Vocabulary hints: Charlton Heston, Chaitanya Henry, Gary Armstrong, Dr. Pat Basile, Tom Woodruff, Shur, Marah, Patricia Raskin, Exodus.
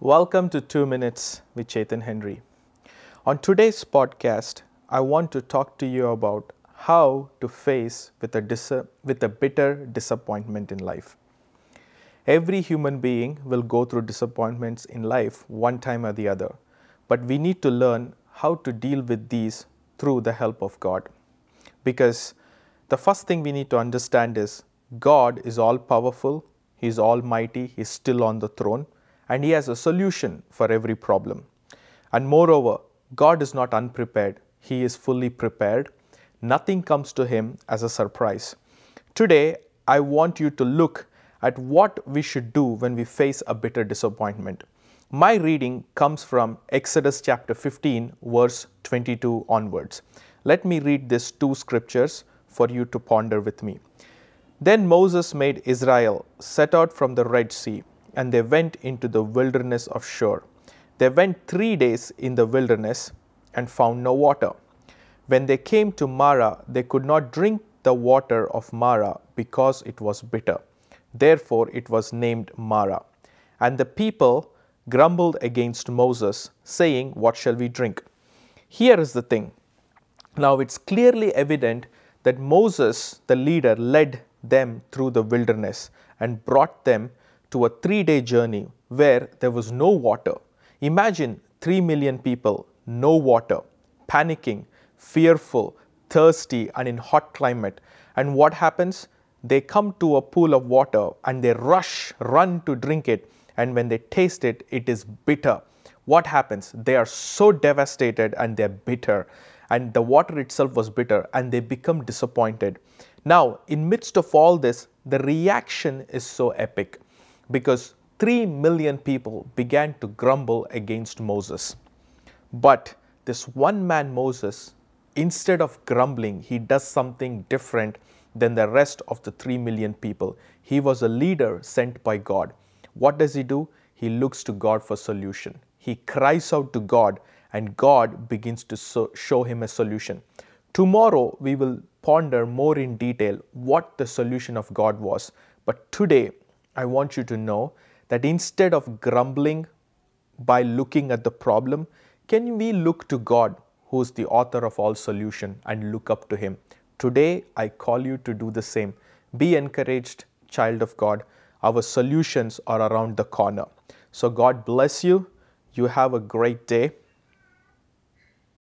Welcome to 2 Minutes with Chaitanya Henry. On today's podcast, I want to talk to you about how to face with a bitter disappointment in life. Every human being will go through disappointments in life one time or the other, but we need to learn how to deal with these through the help of God. Because the first thing we need to understand is God is all-powerful, He is almighty, He is still on the throne. And He has a solution for every problem. And moreover, God is not unprepared. He is fully prepared. Nothing comes to Him as a surprise. Today, I want you to look at what we should do when we face a bitter disappointment. My reading comes from Exodus chapter 15, verse 22 onwards. Let me read these two scriptures for you to ponder with me. Then Moses made Israel set out from the Red Sea, and they went into the wilderness of Shur. They went 3 days in the wilderness and found no water. When they came to Marah, they could not drink the water of Marah because it was bitter. Therefore, it was named Marah. And the people grumbled against Moses, saying, "What shall we drink?" Here is the thing. Now, it's clearly evident that Moses, the leader, led them through the wilderness and brought them to a 3-day journey where there was no water. Imagine 3 million people, no water, panicking, fearful, thirsty, and in hot climate. And what happens? They come to a pool of water and they run to drink it. And when they taste it, it is bitter. What happens? They are so devastated and they're bitter. And the water itself was bitter and they become disappointed. Now, in midst of all this, the reaction is so epic, because 3 million people began to grumble against Moses. But this one man Moses, instead of grumbling, he does something different than the rest of the 3 million people. He was a leader sent by God. What does he do? He looks to God for solution. He cries out to God and God begins to show him a solution. Tomorrow we will ponder more in detail what the solution of God was. But today, I want you to know that instead of grumbling by looking at the problem, can we look to God, who is the author of all solution, and look up to Him? Today, I call you to do the same. Be encouraged, child of God. Our solutions are around the corner. So God bless you. You have a great day.